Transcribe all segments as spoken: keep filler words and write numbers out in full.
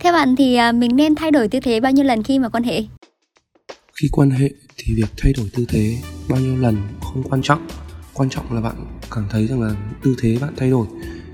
Theo bạn thì mình nên thay đổi tư thế bao nhiêu lần khi mà quan hệ? Khi quan hệ thì việc thay đổi tư thế bao nhiêu lần không quan trọng. Quan trọng là bạn cảm thấy rằng là tư thế bạn thay đổi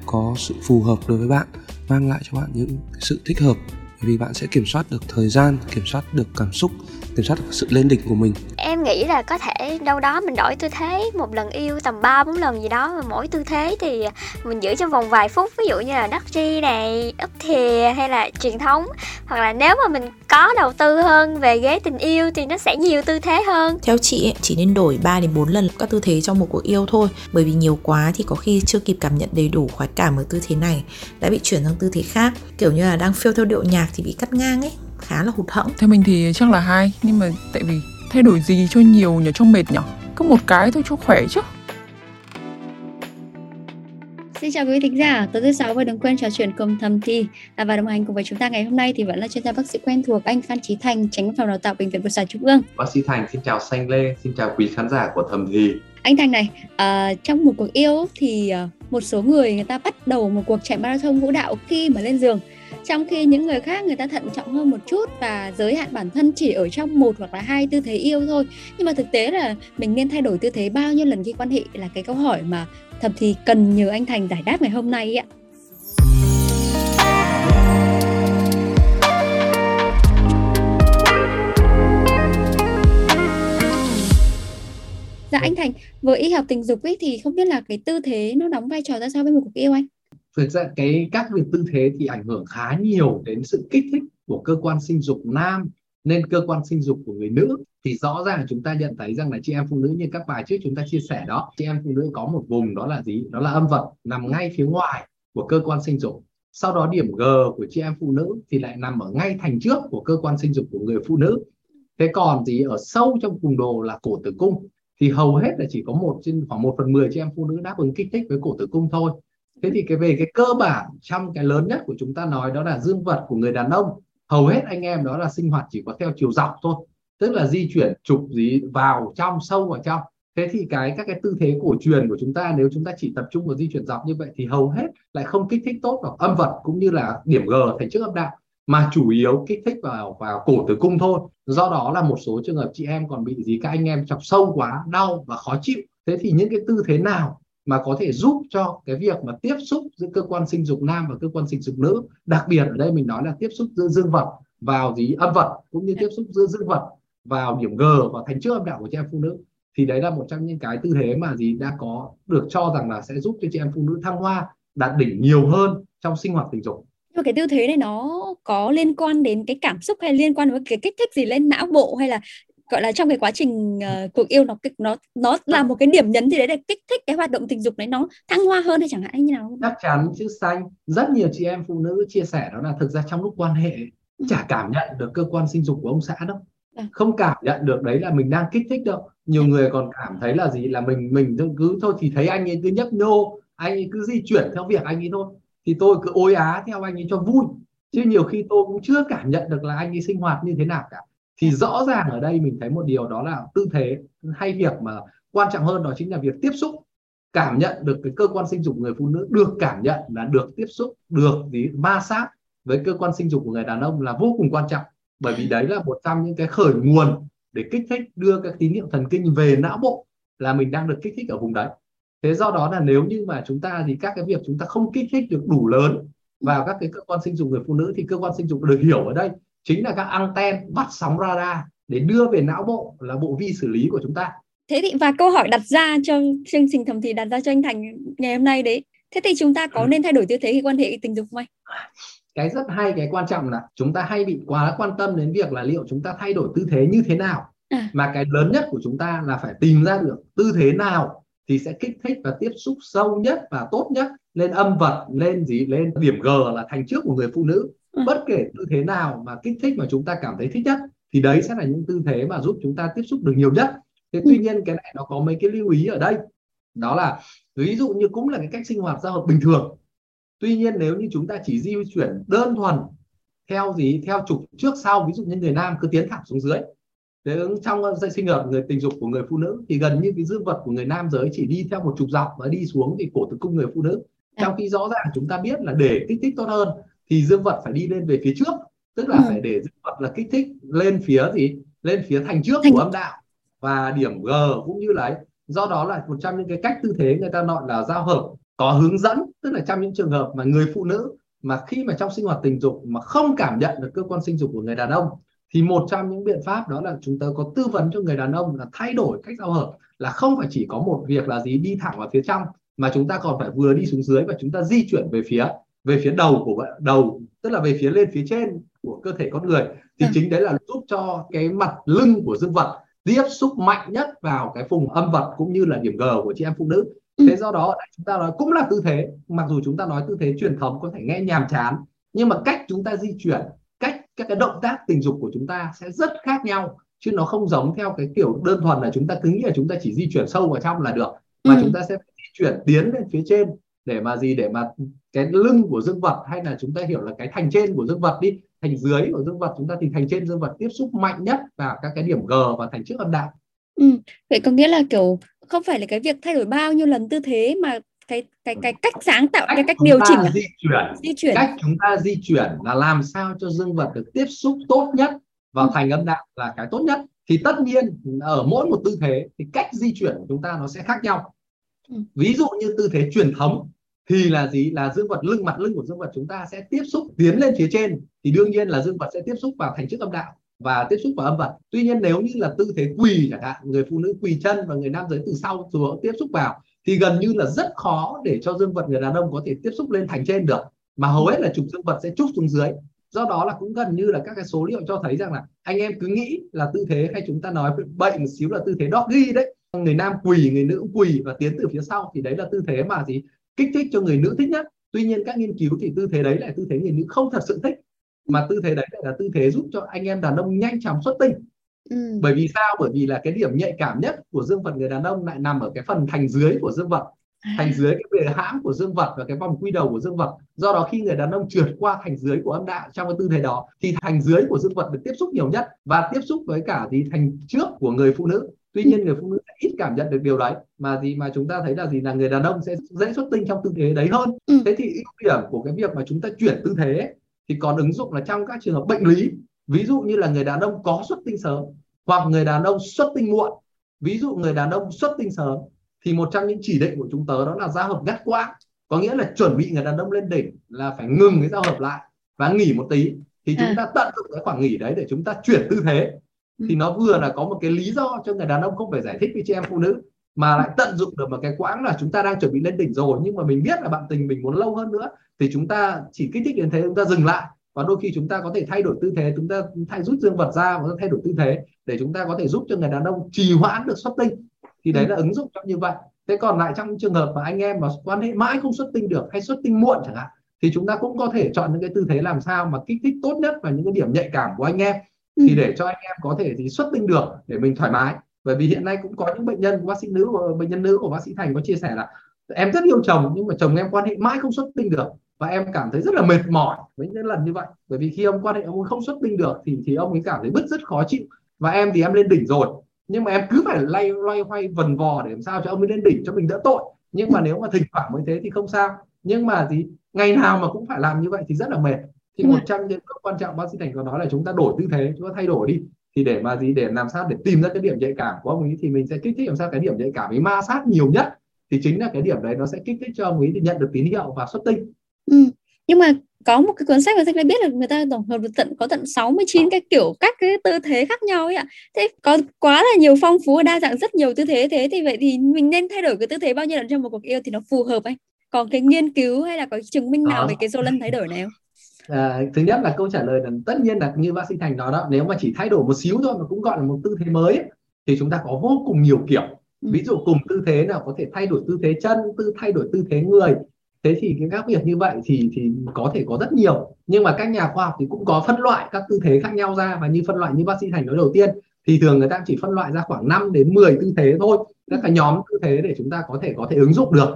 có sự phù hợp đối với bạn, mang lại cho bạn những sự thích hợp. Bởi vì bạn sẽ kiểm soát được thời gian, kiểm soát được cảm xúc, kiểm soát được sự lên đỉnh của mình. Em nghĩ là có thể đâu đó mình đổi tư thế một lần yêu tầm ba bốn lần gì đó, mà mỗi tư thế thì mình giữ trong vòng vài phút, ví dụ như là đắc ri này, úp thìa hay là truyền thống. Hoặc là nếu mà mình có đầu tư hơn về ghế tình yêu thì nó sẽ nhiều tư thế hơn. Theo chị ấy, chỉ nên đổi ba đến bốn lần các tư thế trong một cuộc yêu thôi, bởi vì nhiều quá thì có khi chưa kịp cảm nhận đầy đủ khoái cảm ở tư thế này đã bị chuyển sang tư thế khác, kiểu như là đang phiêu theo điệu nhạc thì bị cắt ngang ấy, khá là hụt hẫng. Theo mình thì chắc là hai, nhưng mà tại vì thay đổi gì cho nhiều nhỉ, cho mệt nhỉ, cứ một cái thôi cho khỏe chứ. Xin chào quý vị thính giả, tôi thứ sáu và đừng quên trò chuyện cùng Thầm Thì. À, và đồng hành cùng với chúng ta ngày hôm nay thì vẫn là chuyên gia bác sĩ quen thuộc anh Phan Chí Thành, Chánh Văn phòng Đào tạo Bệnh viện Bộ Sản Trung ương. Bác sĩ Thành xin chào Xanh Lê, xin chào quý khán giả của Thầm Thì. Anh Thành này, à, trong một cuộc yêu thì một số người người ta bắt đầu một cuộc chạy marathon vũ đạo khi mà lên giường, trong khi những người khác người ta thận trọng hơn một chút và giới hạn bản thân chỉ ở trong một hoặc là hai tư thế yêu thôi. Nhưng mà thực tế là mình nên thay đổi tư thế bao nhiêu lần khi quan hệ là cái câu hỏi mà Thầm Thì cần nhờ anh Thành giải đáp ngày hôm nay ạ. Dạ anh Thành, với y học tình dục ấy thì không biết là cái tư thế nó đóng vai trò ra sao với một cuộc yêu anh? Thực ra cái các việc tư thế thì ảnh hưởng khá nhiều đến sự kích thích của cơ quan sinh dục nam nên cơ quan sinh dục của người nữ. Thì rõ ràng chúng ta nhận thấy rằng là chị em phụ nữ, như các bài trước chúng ta chia sẻ đó, chị em phụ nữ có một vùng đó là gì? Đó là âm vật nằm ngay phía ngoài của cơ quan sinh dục. Sau đó điểm G của chị em phụ nữ thì lại nằm ở ngay thành trước của cơ quan sinh dục của người phụ nữ. Thế còn gì ở sâu trong vùng đồ là cổ tử cung, thì hầu hết là chỉ có một trên khoảng một phần mười chị em phụ nữ đáp ứng kích thích với cổ tử cung thôi. Thế thì cái về cái cơ bản trong cái lớn nhất của chúng ta nói đó là dương vật của người đàn ông, hầu hết anh em đó là sinh hoạt chỉ có theo chiều dọc thôi, tức là di chuyển trục gì vào trong, sâu vào trong. Thế thì cái các cái tư thế cổ truyền của chúng ta, nếu chúng ta chỉ tập trung vào di chuyển dọc như vậy thì hầu hết lại không kích thích tốt vào âm vật cũng như là điểm G thành trước âm đạo, mà chủ yếu kích thích vào vào cổ tử cung thôi. Do đó là một số trường hợp chị em còn bị gì, các anh em chọc sâu quá, đau và khó chịu. Thế thì những cái tư thế nào mà có thể giúp cho cái việc mà tiếp xúc giữa cơ quan sinh dục nam và cơ quan sinh dục nữ, đặc biệt ở đây mình nói là tiếp xúc giữa dương vật vào gì âm vật cũng như tiếp xúc giữa dương vật vào điểm G và thành trước âm đạo của chị em phụ nữ, thì đấy là một trong những cái tư thế mà gì đã có được cho rằng là sẽ giúp cho chị em phụ nữ thăng hoa, đạt đỉnh nhiều hơn trong sinh hoạt tình dục. Nhưng mà cái tư thế này nó có liên quan đến cái cảm xúc hay liên quan đến cái kích thích gì lên não bộ, hay là gọi là trong cái quá trình uh, cuộc yêu nó nó nó là một cái điểm nhấn thì đấy để kích thích cái hoạt động tình dục đấy nó thăng hoa hơn hay chẳng hạn như nào không? Chắc chắn chứ Xanh, rất nhiều chị em phụ nữ chia sẻ đó là thực ra trong lúc quan hệ chả cảm nhận được cơ quan sinh dục của ông xã đâu, không cảm nhận được đấy là mình đang kích thích đâu. Nhiều người còn cảm thấy là gì, là mình mình cứ thôi thì thấy anh ấy cứ nhấp nhô, anh ấy cứ di chuyển theo việc anh ấy thôi, thì tôi cứ ối á theo anh ấy cho vui, chứ nhiều khi tôi cũng chưa cảm nhận được là anh ấy sinh hoạt như thế nào cả. Thì rõ ràng ở đây mình thấy một điều đó là tư thế hay việc mà quan trọng hơn đó chính là việc tiếp xúc, cảm nhận được cái cơ quan sinh dục của người phụ nữ, được cảm nhận là được tiếp xúc, được gì ma sát với cơ quan sinh dục của người đàn ông là vô cùng quan trọng. Bởi vì đấy là một trong những cái khởi nguồn để kích thích, đưa các tín hiệu thần kinh về não bộ là mình đang được kích thích ở vùng đấy. Thế do đó là nếu như mà chúng ta thì các cái việc chúng ta không kích thích được đủ lớn vào các cái cơ quan sinh dục người phụ nữ, thì cơ quan sinh dục được hiểu ở đây chính là các anten bắt sóng radar để đưa về não bộ là bộ vi xử lý của chúng ta. Thế thì và câu hỏi đặt ra cho chương trình Thầm Thì đặt ra cho anh Thành ngày hôm nay đấy, thế thì chúng ta có nên thay đổi tư thế khi quan hệ tình dục không anh? Cái rất hay, cái quan trọng là chúng ta hay bị quá quan tâm đến việc là liệu chúng ta thay đổi tư thế như thế nào, à. Mà cái lớn nhất của chúng ta là phải tìm ra được tư thế nào thì sẽ kích thích và tiếp xúc sâu nhất và tốt nhất lên âm vật, lên gì, lên điểm G là thành trước của người phụ nữ. Bất kể tư thế nào mà kích thích mà chúng ta cảm thấy thích nhất thì đấy sẽ là những tư thế mà giúp chúng ta tiếp xúc được nhiều nhất. Thế tuy nhiên cái này nó có mấy cái lưu ý ở đây. Đó là ví dụ như cũng là cái cách sinh hoạt giao hợp bình thường, tuy nhiên nếu như chúng ta chỉ di chuyển đơn thuần theo gì, theo trục trước sau, ví dụ như người nam cứ tiến thẳng xuống dưới, thế trong dây sinh hợp người tình dục của người phụ nữ thì gần như cái dương vật của người nam giới chỉ đi theo một trục dọc và đi xuống thì cổ tử cung người phụ nữ. Trong khi rõ ràng chúng ta biết là để kích thích tốt hơn thì dương vật phải đi lên về phía trước, tức là ừ. phải để dương vật là kích thích lên phía gì, lên phía thành trước thành... của âm đạo và điểm G cũng như là ấy. Do đó là một trong những cái cách tư thế người ta gọi là giao hợp có hướng dẫn, tức là trong những trường hợp mà người phụ nữ mà khi mà trong sinh hoạt tình dục mà không cảm nhận được cơ quan sinh dục của người đàn ông thì một trong những biện pháp đó là chúng ta có tư vấn cho người đàn ông là thay đổi cách giao hợp, là không phải chỉ có một việc là gì đi thẳng vào phía trong mà chúng ta còn phải vừa đi xuống dưới và chúng ta di chuyển về phía về phía đầu của đầu, tức là về phía lên phía trên của cơ thể con người, thì chính đấy là giúp cho cái mặt lưng của dương vật tiếp xúc mạnh nhất vào cái vùng âm vật cũng như là điểm G của chị em phụ nữ. Thế do đó chúng ta nói cũng là tư thế, mặc dù chúng ta nói tư thế truyền thống có thể nghe nhàm chán, nhưng mà cách chúng ta di chuyển, cách các cái động tác tình dục của chúng ta sẽ rất khác nhau, chứ nó không giống theo cái kiểu đơn thuần là chúng ta cứ nghĩ là chúng ta chỉ di chuyển sâu vào trong là được, mà ừ. chúng ta sẽ di chuyển tiến lên phía trên để mà gì, để mà cái lưng của dương vật, hay là chúng ta hiểu là cái thành trên của dương vật đi, thành dưới của dương vật chúng ta thì thành trên dương vật tiếp xúc mạnh nhất vào các cái điểm G và thành trước âm đạo. Ừ. Vậy có nghĩa là kiểu không phải là cái việc thay đổi bao nhiêu lần tư thế mà cái cái cái cách sáng tạo, cách cái cách điều chỉnh di chuyển. di chuyển cách chúng ta di chuyển là làm sao cho dương vật được tiếp xúc tốt nhất vào ừ. thành âm đạo là cái tốt nhất. Thì tất nhiên ở mỗi một tư thế thì cách di chuyển của chúng ta nó sẽ khác nhau. ừ. Ví dụ như tư thế truyền thống thì là gì, là dương vật lưng, mặt lưng của dương vật chúng ta sẽ tiếp xúc tiến lên phía trên, thì đương nhiên là dương vật sẽ tiếp xúc vào thành trước âm đạo và tiếp xúc vào âm vật. Tuy nhiên nếu như là tư thế quỳ chẳng hạn, người phụ nữ quỳ chân và người nam giới từ sau xuống tiếp xúc vào, thì gần như là rất khó để cho dương vật người đàn ông có thể tiếp xúc lên thành trên được, mà hầu hết là trục dương vật sẽ trút xuống dưới. Do đó là cũng gần như là các cái số liệu cho thấy rằng là anh em cứ nghĩ là tư thế, hay chúng ta nói bệnh một xíu là tư thế doggy đấy, người nam quỳ, người nữ quỳ và tiến từ phía sau, thì đấy là tư thế mà gì kích thích cho người nữ thích nhất. Tuy nhiên các nghiên cứu thì tư thế đấy là tư thế người nữ không thật sự thích, mà tư thế đấy là tư thế giúp cho anh em đàn ông nhanh chóng xuất tinh. ừ. Bởi vì sao? Bởi vì là cái điểm nhạy cảm nhất của dương vật người đàn ông lại nằm ở cái phần thành dưới của dương vật, thành dưới cái bề hãm của dương vật và cái vòng quy đầu của dương vật. Do đó khi người đàn ông trượt qua thành dưới của âm đạo trong cái tư thế đó thì thành dưới của dương vật được tiếp xúc nhiều nhất và tiếp xúc với cả thì thành trước của người phụ nữ. Tuy nhiên người phụ nữ ít cảm nhận được điều đấy, mà gì mà chúng ta thấy là gì là người đàn ông sẽ dễ xuất tinh trong tư thế đấy hơn. ừ. Thế thì ưu điểm của cái việc mà chúng ta chuyển tư thế ấy, thì còn ứng dụng là trong các trường hợp bệnh lý, ví dụ như là người đàn ông có xuất tinh sớm hoặc người đàn ông xuất tinh muộn. Ví dụ người đàn ông xuất tinh sớm thì một trong những chỉ định của chúng tớ đó là giao hợp ngắt quãng, có nghĩa là chuẩn bị người đàn ông lên đỉnh là phải ngừng cái giao hợp lại và nghỉ một tí, thì chúng ta tận dụng cái khoảng nghỉ đấy để chúng ta chuyển tư thế. Thì nó vừa là có một cái lý do cho người đàn ông không phải giải thích với chị em phụ nữ, mà lại tận dụng được một cái quãng là chúng ta đang chuẩn bị lên đỉnh rồi, nhưng mà mình biết là bạn tình mình muốn lâu hơn nữa, thì chúng ta chỉ kích thích đến thế, chúng ta dừng lại. Và đôi khi chúng ta có thể thay đổi tư thế, chúng ta thay rút dương vật ra và thay đổi tư thế để chúng ta có thể giúp cho người đàn ông trì hoãn được xuất tinh. Thì đấy là ứng dụng trong như vậy. Thế còn lại trong trường hợp mà anh em mà quan hệ mãi không xuất tinh được, hay xuất tinh muộn chẳng hạn, thì chúng ta cũng có thể chọn những cái tư thế làm sao mà kích thích tốt nhất vào những cái điểm nhạy cảm của anh em, thì để cho anh em có thể thì xuất tinh được để mình thoải mái. Bởi vì hiện nay cũng có những bệnh nhân của bác sĩ nữ, bệnh nhân nữ của bác sĩ Thành có chia sẻ là em rất yêu chồng nhưng mà chồng em quan hệ mãi không xuất tinh được và em cảm thấy rất là mệt mỏi với những lần như vậy. Bởi vì khi ông quan hệ ông không xuất tinh được thì thì ông ấy cảm thấy bứt rất khó chịu, và em thì em lên đỉnh rồi nhưng mà em cứ phải lay loay hoay vần vò để làm sao cho ông ấy lên đỉnh cho mình đỡ tội. Nhưng mà nếu mà thỉnh thoảng mới thế thì không sao, nhưng mà thì ngày nào mà cũng phải làm như vậy thì rất là mệt. Thì một trong những cái quan trọng bác sĩ Thành có nói là chúng ta đổi tư thế, chúng ta thay đổi đi, thì để mà gì để làm sao để tìm ra cái điểm nhạy cảm của ông ấy, thì mình sẽ kích thích làm sao cái điểm nhạy cảm ấy ma sát nhiều nhất, thì chính là cái điểm đấy nó sẽ kích thích cho ông ấy thì nhận được tín hiệu và xuất tinh. Ừ. Nhưng mà có một cái cuốn sách mà Thanh biết là người ta tổng hợp được tận có tận sáu mươi chín cái kiểu các cái tư thế khác nhau ấy ạ. Thế có quá là nhiều, phong phú, đa dạng, rất nhiều tư thế. Thế thì vậy thì mình nên thay đổi cái tư thế bao nhiêu lần trong một cuộc yêu thì nó phù hợp anh? Còn cái nghiên cứu hay là có chứng minh nào về cái số lần thay đổi này không? À, thứ nhất là câu trả lời là tất nhiên là như bác sĩ Thành nói đó, nếu mà chỉ thay đổi một xíu thôi mà cũng gọi là một tư thế mới ấy, thì chúng ta có vô cùng nhiều kiểu. Ví dụ cùng tư thế nào có thể thay đổi tư thế chân, tư thay đổi tư thế người. Thế thì các việc như vậy thì thì có thể có rất nhiều, nhưng mà các nhà khoa học thì cũng có phân loại các tư thế khác nhau ra, và như phân loại như bác sĩ Thành nói đầu tiên thì thường người ta chỉ phân loại ra khoảng năm đến mười tư thế thôi, các cái nhóm tư thế để chúng ta có thể có thể ứng dụng được.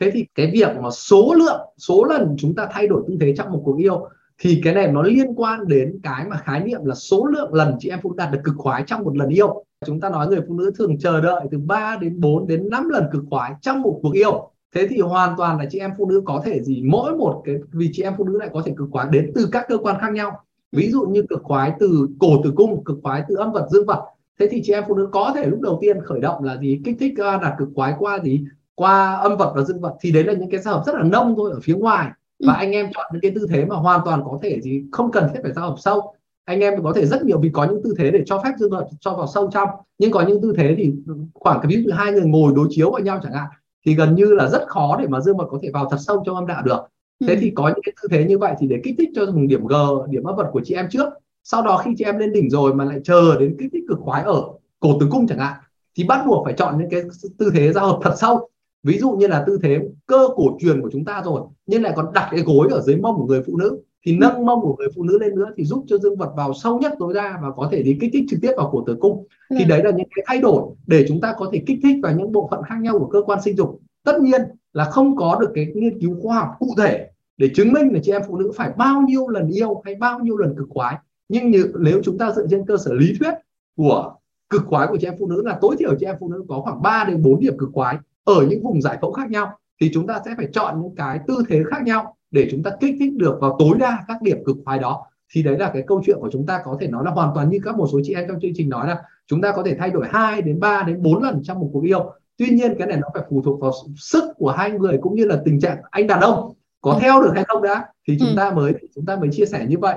Thế thì cái việc mà số lượng, số lần chúng ta thay đổi tư thế trong một cuộc yêu thì cái này nó liên quan đến cái mà khái niệm là số lượng lần chị em phụ đạt được cực khoái trong một lần yêu. Chúng ta nói người phụ nữ thường chờ đợi từ ba đến bốn đến năm lần cực khoái trong một cuộc yêu. Thế thì hoàn toàn là chị em phụ nữ có thể gì mỗi một cái, vì chị em phụ nữ lại có thể cực khoái đến từ các cơ quan khác nhau. Ví dụ như cực khoái từ cổ tử cung, cực khoái từ âm vật dương vật. Thế thì chị em phụ nữ có thể lúc đầu tiên khởi động là gì, kích thích là cực khoái qua gì, qua âm vật và dương vật. Thì đấy là những cái giao hợp rất là nông thôi ở phía ngoài. Và anh em chọn những cái tư thế mà hoàn toàn có thể gì không cần thiết phải giao hợp sâu. Anh em có thể rất nhiều, vì có những tư thế để cho phép dương vật cho vào sâu trong, nhưng có những tư thế thì khoảng cái ví dụ hai người ngồi đối chiếu vào nhau chẳng hạn, thì gần như là rất khó để mà dương vật có thể vào thật sâu trong âm đạo được. Thế thì có những cái tư thế như vậy thì để kích thích cho vùng điểm G, điểm âm vật của chị em trước. Sau đó khi chị em lên đỉnh rồi mà lại chờ đến kích thích cực khoái ở cổ tử cung chẳng hạn, thì bắt buộc phải chọn những cái tư thế giao hợp thật sâu. Ví dụ như là tư thế cơ cổ truyền của chúng ta rồi, nhưng lại còn đặt cái gối ở dưới mông của người phụ nữ, thì nâng mông của người phụ nữ lên nữa thì giúp cho dương vật vào sâu nhất tối đa và có thể đi kích thích trực tiếp vào cổ tử cung. Thì đấy là những cái thay đổi để chúng ta có thể kích thích vào những bộ phận khác nhau của cơ quan sinh dục. Tất nhiên là không có được cái nghiên cứu khoa học cụ thể để chứng minh là chị em phụ nữ phải bao nhiêu lần yêu hay bao nhiêu lần cực khoái, nhưng như, nếu chúng ta dựa trên cơ sở lý thuyết của cực khoái của chị em phụ nữ là tối thiểu chị em phụ nữ có khoảng ba đến bốn điểm cực khoái ở những vùng giải phẫu khác nhau, thì chúng ta sẽ phải chọn những cái tư thế khác nhau để chúng ta kích thích được vào tối đa các điểm cực khoái đó. Thì đấy là cái câu chuyện của chúng ta, có thể nói là hoàn toàn như các một số chị em trong chương trình nói là chúng ta có thể thay đổi hai đến ba đến bốn lần trong một cuộc yêu. Tuy nhiên cái này nó phải phụ thuộc vào sức của hai người cũng như là tình trạng anh đàn ông có theo được hay không đã, thì chúng ta mới chúng ta mới chia sẻ như vậy.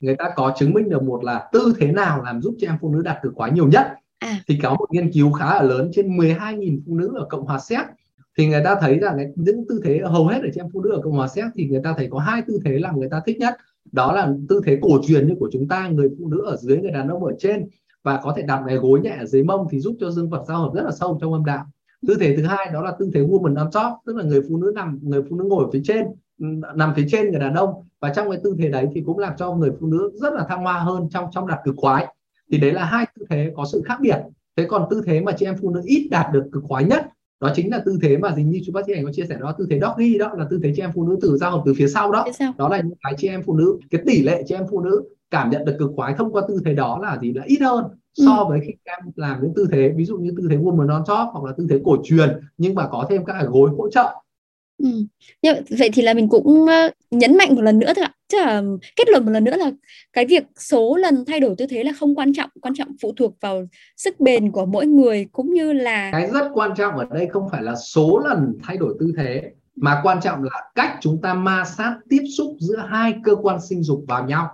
Người ta có chứng minh được một là tư thế nào làm giúp chị em phụ nữ đạt cực khoái nhiều nhất. Thì có một nghiên cứu khá là lớn trên mười hai nghìn phụ nữ ở Cộng hòa Séc, thì người ta thấy rằng những tư thế hầu hết ở chị em phụ nữ ở Cộng hòa Séc thì người ta thấy có hai tư thế làm người ta thích nhất. Đó là tư thế cổ truyền như của chúng ta, người phụ nữ ở dưới, người đàn ông ở trên, và có thể đặt cái gối nhẹ ở dưới mông thì giúp cho dương vật giao hợp rất là sâu trong âm đạo. Tư thế thứ hai đó là tư thế woman on top, tức là người phụ nữ nằm, người phụ nữ ngồi phía trên, nằm phía trên người đàn ông, và trong cái tư thế đấy thì cũng làm cho người phụ nữ rất là thăng hoa hơn trong trong đạt cực khoái. Thì đấy là hai tư thế có sự khác biệt. Thế còn tư thế mà chị em phụ nữ ít đạt được cực khoái nhất đó chính là tư thế mà dường như chú bác sĩ Hành có chia sẻ đó, tư thế doggy, đó là tư thế chị em phụ nữ từ giao hợp từ phía sau đó. Đó là những cái chị em phụ nữ, cái tỷ lệ chị em phụ nữ cảm nhận được cực khoái thông qua tư thế đó là gì, là ít hơn so với khi em làm những tư thế ví dụ như tư thế woman on top hoặc là tư thế cổ truyền nhưng mà có thêm các gối hỗ trợ. Ừ. Vậy thì là mình cũng nhấn mạnh một lần nữa thôi ạ. Chứ là kết luận một lần nữa là cái việc số lần thay đổi tư thế là không quan trọng, quan trọng phụ thuộc vào sức bền của mỗi người cũng như là... Cái rất quan trọng ở đây không phải là số lần thay đổi tư thế, mà quan trọng là cách chúng ta ma sát tiếp xúc giữa hai cơ quan sinh dục vào nhau.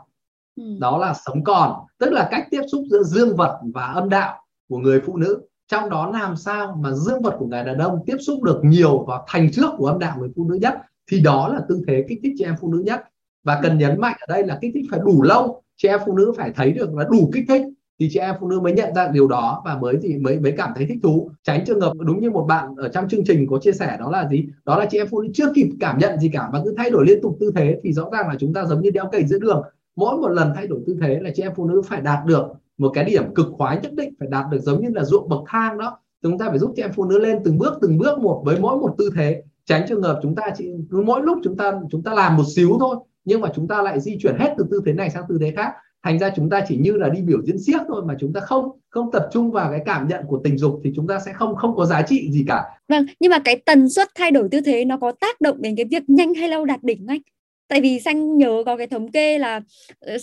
Ừ. Đó là sống còn, tức là cách tiếp xúc giữa dương vật và âm đạo của người phụ nữ. Trong đó làm sao mà dương vật của người đàn ông tiếp xúc được nhiều vào thành trước của âm đạo người phụ nữ nhất, thì đó là tư thế kích thích chị em phụ nữ nhất. Và cần nhấn mạnh ở đây là kích thích phải đủ lâu, chị em phụ nữ phải thấy được là đủ kích thích thì chị em phụ nữ mới nhận ra điều đó và mới gì mới mới cảm thấy thích thú. Tránh trường hợp đúng như một bạn ở trong chương trình có chia sẻ, đó là gì, đó là chị em phụ nữ chưa kịp cảm nhận gì cả và cứ thay đổi liên tục tư thế, thì rõ ràng là chúng ta giống như đeo cành giữa đường. Mỗi một lần thay đổi tư thế là chị em phụ nữ phải đạt được một cái điểm cực khoái nhất định, phải đạt được giống như là ruộng bậc thang đó, chúng ta phải giúp chị em phụ nữ lên từng bước từng bước một với mỗi một tư thế. Tránh trường hợp chúng ta chỉ cứ mỗi lúc chúng ta chúng ta làm một xíu thôi nhưng mà chúng ta lại di chuyển hết từ tư thế này sang tư thế khác, thành ra chúng ta chỉ như là đi biểu diễn xiếc thôi mà chúng ta không không tập trung vào cái cảm nhận của tình dục, thì chúng ta sẽ không không có giá trị gì cả. Vâng, nhưng mà cái tần suất thay đổi tư thế nó có tác động đến cái việc nhanh hay lâu đạt đỉnh anh? Tại vì Xanh nhớ có cái thống kê là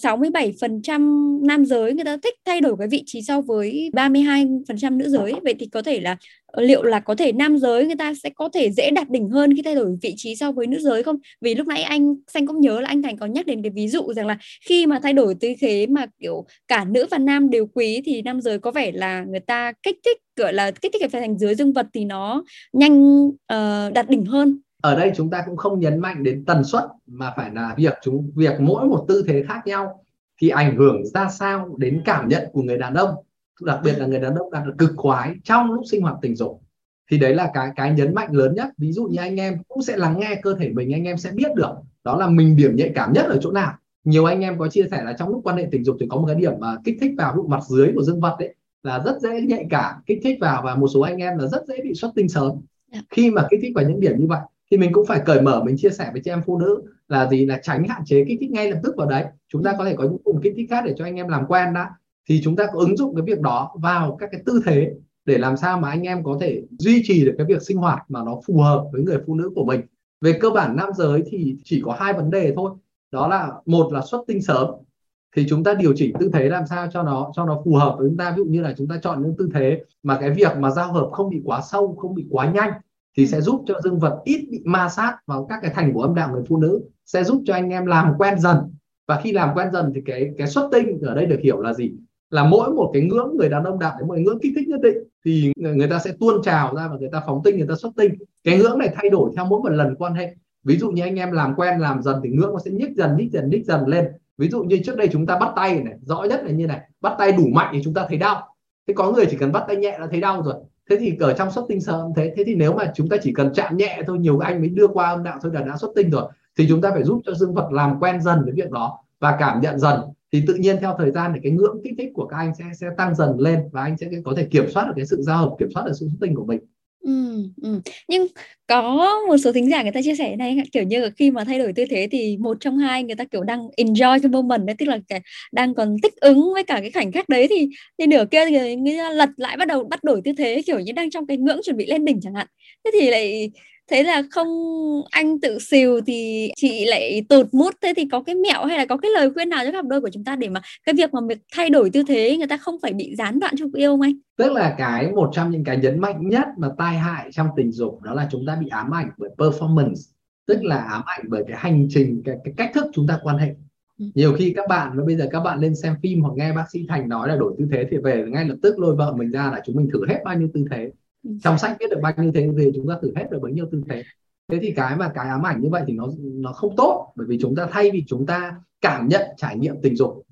sáu mươi bảy phần trăm nam giới người ta thích thay đổi cái vị trí so với ba mươi hai phần trăm nữ giới. Vậy thì có thể là liệu là có thể nam giới người ta sẽ có thể dễ đạt đỉnh hơn khi thay đổi vị trí so với nữ giới không? Vì lúc nãy anh Xanh cũng nhớ là anh Thành có nhắc đến cái ví dụ rằng là khi mà thay đổi tư thế mà kiểu cả nữ và nam đều quý thì nam giới có vẻ là người ta kích thích, gọi là kích thích cái thành dưới dương vật thì nó nhanh uh, đạt đỉnh hơn. Ở đây chúng ta cũng không nhấn mạnh đến tần suất mà phải là việc chúng việc mỗi một tư thế khác nhau thì ảnh hưởng ra sao đến cảm nhận của người đàn ông, đặc biệt là người đàn ông đạt được cực khoái trong lúc sinh hoạt tình dục. Thì đấy là cái cái nhấn mạnh lớn nhất. Ví dụ như anh em cũng sẽ lắng nghe cơ thể mình, anh em sẽ biết được đó là mình điểm nhạy cảm nhất ở chỗ nào. Nhiều anh em có chia sẻ là trong lúc quan hệ tình dục thì có một cái điểm mà kích thích vào lúc mặt dưới của dương vật đấy là rất dễ nhạy cảm, kích thích vào, và một số anh em là rất dễ bị xuất tinh sớm khi mà kích thích vào những điểm như vậy. Thì mình cũng phải cởi mở, mình chia sẻ với chị em phụ nữ là gì, là tránh hạn chế kích thích ngay lập tức vào đấy. Chúng ta có thể có những vùng kích thích khác để cho anh em làm quen đã. Thì chúng ta có ứng dụng cái việc đó vào các cái tư thế để làm sao mà anh em có thể duy trì được cái việc sinh hoạt mà nó phù hợp với người phụ nữ của mình. Về cơ bản nam giới thì chỉ có hai vấn đề thôi. Đó là một là xuất tinh sớm, thì chúng ta điều chỉnh tư thế làm sao cho nó cho nó phù hợp với chúng ta. Ví dụ như là chúng ta chọn những tư thế mà cái việc mà giao hợp không bị quá sâu, không bị quá nhanh, thì sẽ giúp cho dương vật ít bị ma sát vào các cái thành của âm đạo người phụ nữ, sẽ giúp cho anh em làm quen dần. Và khi làm quen dần thì cái cái xuất tinh ở đây được hiểu là gì? Là mỗi một cái ngưỡng người đàn ông đạt đến một ngưỡng kích thích nhất định thì người, người ta sẽ tuôn trào ra và người ta phóng tinh, người ta xuất tinh. Cái ngưỡng này thay đổi theo mỗi một lần quan hệ. Ví dụ như anh em làm quen làm dần thì ngưỡng nó sẽ nhích dần nhích dần nhích dần lên. Ví dụ như trước đây chúng ta bắt tay này, rõ nhất là như này, bắt tay đủ mạnh thì chúng ta thấy đau. Thế có người chỉ cần bắt tay nhẹ đã thấy đau rồi. Thế thì ở trong xuất tinh sớm thế, thế thì nếu mà chúng ta chỉ cần chạm nhẹ thôi, nhiều anh mới đưa qua âm đạo thôi là đã xuất tinh rồi. Thì chúng ta phải giúp cho dương vật làm quen dần với việc đó và cảm nhận dần. Thì tự nhiên theo thời gian thì cái ngưỡng kích thích của các anh sẽ sẽ tăng dần lên và anh sẽ có thể kiểm soát được cái sự giao hợp, kiểm soát được sự xuất tinh của mình. Ừ, ừ. Nhưng có một số thính giả người ta chia sẻ này, kiểu như là khi mà thay đổi tư thế thì một trong hai người ta kiểu đang enjoy cái moment đấy, tức là cái, đang còn thích ứng với cả cái khoảnh khắc đấy, thì thì nửa kia thì người ta lật lại bắt đầu bắt đổi tư thế, kiểu như đang trong cái ngưỡng chuẩn bị lên đỉnh chẳng hạn. Thế thì lại thế là không, anh tự xìu thì chị lại tụt mút. Thế thì có cái mẹo hay là có cái lời khuyên nào cho cặp đôi của chúng ta để mà cái việc mà việc thay đổi tư thế người ta không phải bị gián đoạn trong cuộc yêu không anh? Tức là cái một trong những cái nhấn mạnh nhất mà tai hại trong tình dục đó là chúng ta bị ám ảnh bởi performance, tức là ám ảnh bởi cái hành trình, cái, cái cách thức chúng ta quan hệ. Ừ. Nhiều khi các bạn bây giờ các bạn lên xem phim hoặc nghe bác sĩ Thành nói là đổi tư thế thì về ngay lập tức lôi vợ mình ra là chúng mình thử hết bao nhiêu tư thế. Trong sách biết được bao nhiêu thế thì chúng ta thử hết được bấy nhiêu tư thế. Thế thì cái mà cái ám ảnh như vậy thì nó nó không tốt, bởi vì chúng ta thay vì chúng ta cảm nhận trải nghiệm tình dục,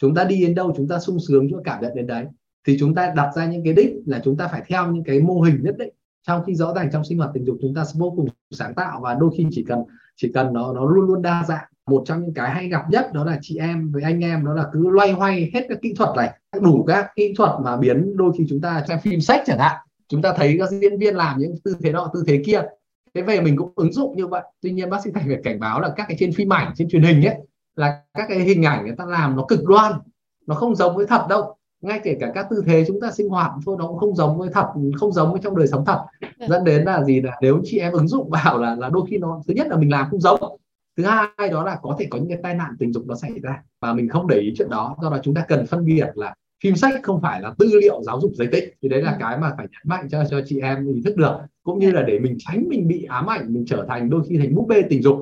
chúng ta đi đến đâu chúng ta sung sướng chúng ta cảm nhận đến đấy, thì chúng ta đặt ra những cái đích là chúng ta phải theo những cái mô hình nhất định, trong khi rõ ràng trong sinh hoạt tình dục chúng ta vô cùng sáng tạo và đôi khi chỉ cần chỉ cần nó nó luôn luôn đa dạng. Một trong những cái hay gặp nhất đó là chị em với anh em đó là cứ loay hoay hết các kỹ thuật này, đủ các kỹ thuật mà biến đôi khi chúng ta xem phim sex chẳng hạn. Chúng ta thấy các diễn viên làm những tư thế đó, tư thế kia. Thế về mình cũng ứng dụng như vậy. Tuy nhiên bác sĩ Thành phải cảnh báo là các cái trên phim ảnh, trên truyền hình ấy, là các cái hình ảnh người ta làm nó cực đoan, nó không giống với thật đâu. Ngay kể cả các tư thế chúng ta sinh hoạt thôi nó cũng không giống với thật, không giống với trong đời sống thật. Dẫn đến là gì, là nếu chị em ứng dụng vào là là đôi khi nó, thứ nhất là mình làm không giống, thứ hai đó là có thể có những cái tai nạn tình dục nó xảy ra mà mình không để ý chuyện đó. Do đó chúng ta cần phân biệt là phim sách không phải là tư liệu giáo dục giới tính. Thì đấy là cái mà phải nhấn mạnh cho, cho chị em ý thức được, cũng như là để mình tránh mình bị ám ảnh, mình trở thành đôi khi thành búp bê tình dục.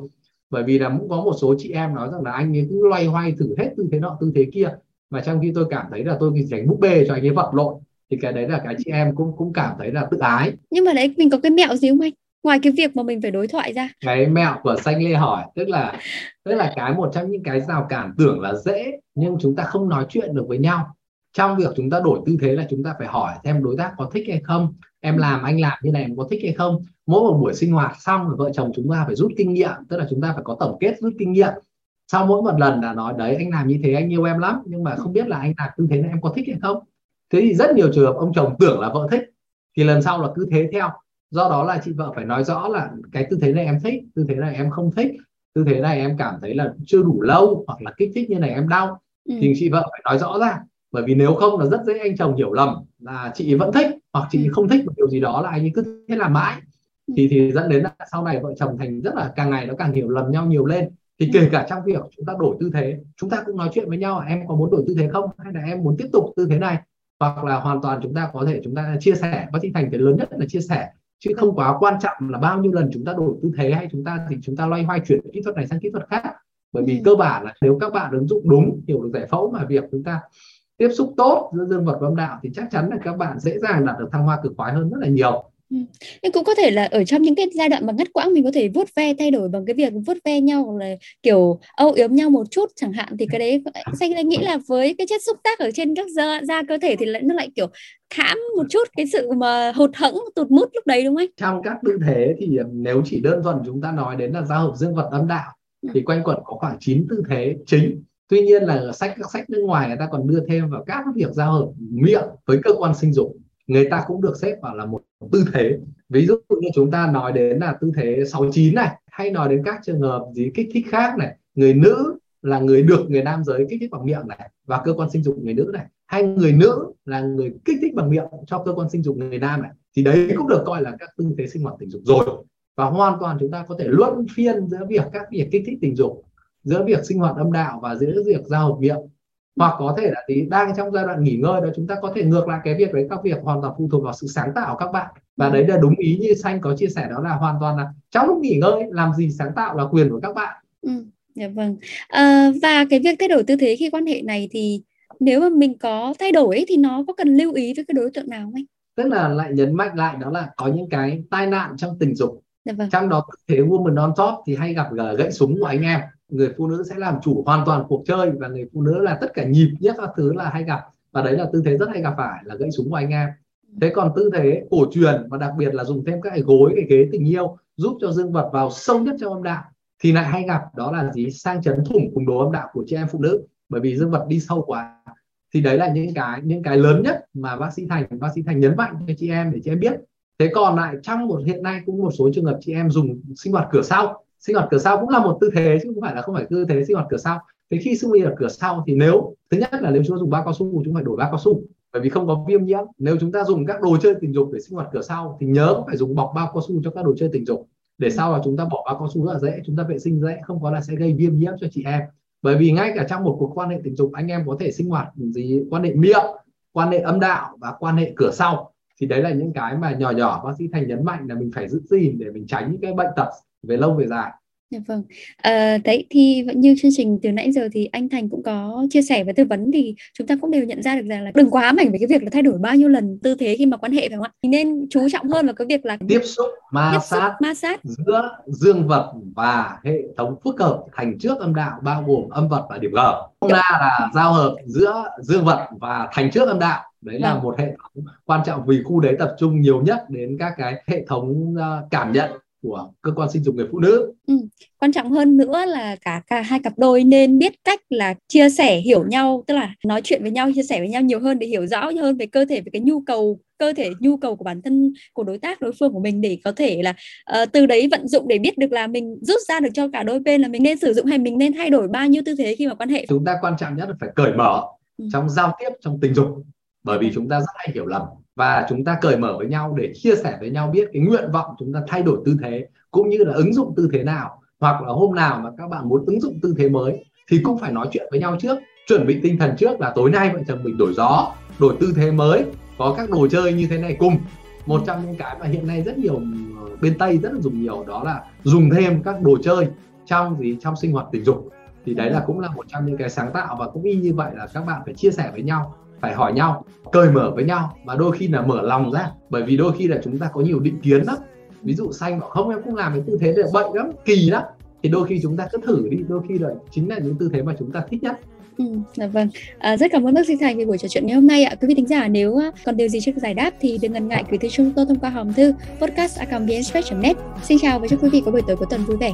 Bởi vì là cũng có một số chị em nói rằng là anh ấy cứ loay hoay thử hết tư thế nọ tư thế kia, mà trong khi tôi cảm thấy là tôi thành búp bê cho anh ấy vật lộn. Thì cái đấy là cái chị em cũng cũng cảm thấy là tự ái. Nhưng mà đấy mình có cái mẹo gì không anh? Ngoài cái việc mà mình phải đối thoại ra, cái mẹo của Xanh Lê hỏi tức là tức là cái một trong những cái rào cản tưởng là dễ nhưng chúng ta không nói chuyện được với nhau. Trong việc chúng ta đổi tư thế là chúng ta phải hỏi xem đối tác có thích hay không, em làm anh làm như này em có thích hay không. Mỗi một buổi sinh hoạt xong vợ chồng chúng ta phải rút kinh nghiệm, tức là chúng ta phải có tổng kết rút kinh nghiệm. Sau mỗi một lần là nói đấy anh làm như thế anh yêu em lắm, nhưng mà không biết là anh làm tư thế này em có thích hay không. Thế thì rất nhiều trường hợp ông chồng tưởng là vợ thích thì lần sau là cứ thế theo. Do đó là chị vợ phải nói rõ là cái tư thế này em thích, tư thế này em không thích, tư thế này em cảm thấy là chưa đủ lâu hoặc là kích thích như này em đau. Ừ. Thì chị vợ phải nói rõ ra. Bởi vì nếu không là rất dễ anh chồng hiểu lầm là chị vẫn thích hoặc chị không thích một điều gì đó là anh ấy cứ thế làm mãi, thì thì dẫn đến là sau này vợ chồng thành rất là càng ngày nó càng hiểu lầm nhau nhiều lên. Thì kể cả trong việc chúng ta đổi tư thế chúng ta cũng nói chuyện với nhau, em có muốn đổi tư thế không hay là em muốn tiếp tục tư thế này, hoặc là hoàn toàn chúng ta có thể chúng ta chia sẻ. Bác sĩ Thành cái lớn nhất là chia sẻ, chứ không quá quan trọng là bao nhiêu lần chúng ta đổi tư thế hay chúng ta thì chúng ta loay hoay chuyển kỹ thuật này sang kỹ thuật khác. Bởi vì cơ bản là nếu các bạn ứng dụng đúng, hiểu được giải phẫu mà việc chúng ta tiếp xúc tốt giữa dương vật và âm đạo thì chắc chắn là các bạn dễ dàng đạt được thăng hoa cực khoái hơn rất là nhiều. Ừ. Nhưng cũng có thể là ở trong những cái giai đoạn mà ngắt quãng mình có thể vuốt ve, thay đổi bằng cái việc vuốt ve nhau hoặc là kiểu âu yếm nhau một chút chẳng hạn. Thì cái đấy Xanh lại nghĩ là với cái chất xúc tác ở trên các da, da cơ thể thì lại nó lại kiểu khám một chút cái sự mà hụt hẫng tụt mút lúc đấy đúng không anh? Trong các tư thế thì nếu chỉ đơn thuần chúng ta nói đến là giao hợp dương vật âm đạo thì quanh quẩn có khoảng chín tư thế chính. Tuy nhiên là ở sách các sách nước ngoài người ta còn đưa thêm vào các việc giao hợp miệng với cơ quan sinh dục, người ta cũng được xếp vào là một tư thế. Ví dụ như chúng ta nói đến là tư thế sáu chín này, hay nói đến các trường hợp gì kích thích khác này, người nữ là người được người nam giới kích thích bằng miệng này và cơ quan sinh dục người nữ này, hay người nữ là người kích thích bằng miệng cho cơ quan sinh dục người nam này, thì đấy cũng được coi là các tư thế sinh hoạt tình dục rồi. Và hoàn toàn chúng ta có thể luân phiên giữa việc các việc kích thích tình dục, giữa việc sinh hoạt âm đạo và giữa việc giao hợp miệng. Hoặc có thể là thì đang trong giai đoạn nghỉ ngơi đó, chúng ta có thể ngược lại cái việc đấy, các việc hoàn toàn phụ thuộc vào sự sáng tạo của các bạn. Và đấy là đúng ý như Xanh có chia sẻ, đó là hoàn toàn là trong lúc nghỉ ngơi làm gì sáng tạo là quyền của các bạn. Ừ, dạ vâng. À, và cái việc thay đổi tư thế khi quan hệ này thì nếu mà mình có thay đổi thì nó có cần lưu ý với cái đối tượng nào không anh? Tức là lại nhấn mạnh lại đó là có những cái tai nạn trong tình dục. Dạ vâng. Trong đó tư thế woman on top thì hay gặp gãy súng của anh em. Người phụ nữ sẽ làm chủ hoàn toàn cuộc chơi và người phụ nữ là tất cả nhịp nhất các thứ là hay gặp, và đấy là tư thế rất hay gặp phải là gãy súng của anh em. Thế còn tư thế cổ truyền và đặc biệt là dùng thêm các cái gối, cái ghế tình yêu giúp cho dương vật vào sâu nhất trong âm đạo thì lại hay gặp, đó là gì? Sang chấn thủng cùng đồ âm đạo của chị em phụ nữ, bởi vì dương vật đi sâu quá. Thì đấy là những cái những cái lớn nhất mà bác sĩ Thành bác sĩ Thành nhấn mạnh cho chị em để chị em biết. Thế còn lại trong một hiện nay cũng một số trường hợp chị em dùng sinh hoạt cửa sau. Sinh hoạt cửa sau cũng là một tư thế chứ không phải là không phải tư thế sinh hoạt cửa sau. Thế khi sinh hoạt cửa sau thì nếu thứ nhất là nếu chúng ta dùng bao cao su, chúng phải đổi bao cao su, bởi vì không có viêm nhiễm. Nếu chúng ta dùng các đồ chơi tình dục để sinh hoạt cửa sau thì nhớ cũng phải dùng bọc bao cao su cho các đồ chơi tình dục, để sau là chúng ta bỏ bao cao su rất là dễ, chúng ta vệ sinh dễ, không có là sẽ gây viêm nhiễm cho chị em. Bởi vì ngay cả trong một cuộc quan hệ tình dục anh em có thể sinh hoạt gì quan hệ miệng, quan hệ âm đạo và quan hệ cửa sau. Thì đấy là những cái mà nhỏ nhỏ bác sĩ Thành nhấn mạnh là mình phải giữ gìn để mình tránh những cái bệnh tật về lâu về dài. Vâng. À, đấy thì như chương trình từ nãy giờ thì anh Thành cũng có chia sẻ và tư vấn thì chúng ta cũng đều nhận ra được rằng là đừng quá ám ảnh về cái việc là thay đổi bao nhiêu lần tư thế khi mà quan hệ, phải không ạ? Thì nên chú trọng hơn vào cái việc là tiếp xúc ma tiếp sát, xúc, ma sát giữa dương vật và hệ thống phức hợp thành trước âm đạo, bao gồm âm vật và điểm G. Chúng ta là giao hợp giữa dương vật và thành trước âm đạo. Đấy là một hệ thống quan trọng vì khu đấy tập trung nhiều nhất đến các cái hệ thống cảm nhận của cơ quan sinh dục người phụ nữ. Ừ. Quan trọng hơn nữa là cả, cả hai cặp đôi nên biết cách là chia sẻ, hiểu nhau, tức là nói chuyện với nhau, chia sẻ với nhau nhiều hơn để hiểu rõ hơn về cơ thể, về cái nhu cầu cơ thể, nhu cầu của bản thân, của đối tác, đối phương của mình, để có thể là uh, từ đấy vận dụng để biết được là mình rút ra được cho cả đôi bên là mình nên sử dụng hay mình nên thay đổi bao nhiêu tư thế khi mà quan hệ. Chúng ta quan trọng nhất là phải cởi mở ừ. trong giao tiếp, trong tình dục, bởi vì chúng ta rất hay hiểu lầm. Và chúng ta cởi mở với nhau để chia sẻ với nhau biết cái nguyện vọng chúng ta thay đổi tư thế, cũng như là ứng dụng tư thế nào, hoặc là hôm nào mà các bạn muốn ứng dụng tư thế mới thì cũng phải nói chuyện với nhau trước, chuẩn bị tinh thần trước là tối nay vợ chồng mình đổi gió, đổi tư thế mới, có các đồ chơi như thế này cùng. Một trong những cái mà hiện nay rất nhiều bên Tây rất là dùng nhiều đó là dùng thêm các đồ chơi trong gì trong sinh hoạt tình dục. Thì đấy là cũng là một trong những cái sáng tạo, và cũng y như vậy là các bạn phải chia sẻ với nhau, phải hỏi nhau, cởi mở với nhau, và đôi khi là mở lòng ra, bởi vì đôi khi là chúng ta có nhiều định kiến lắm. Ví dụ Xanh bảo không, em cũng làm cái tư thế này bệnh lắm, kỳ lắm, thì đôi khi chúng ta cứ thử đi, đôi khi là chính là những tư thế mà chúng ta thích nhất. Ừ, dạ vâng. À, rất cảm ơn bác sĩ Thành vì buổi trò chuyện ngày hôm nay ạ. Quý vị thính giả nếu còn điều gì chưa được giải đáp thì đừng ngần ngại gửi thư chúng tôi thông qua hòm thư podcast a còng biên chấm net. Xin chào và chúc quý vị có buổi tối cuối tuần vui vẻ.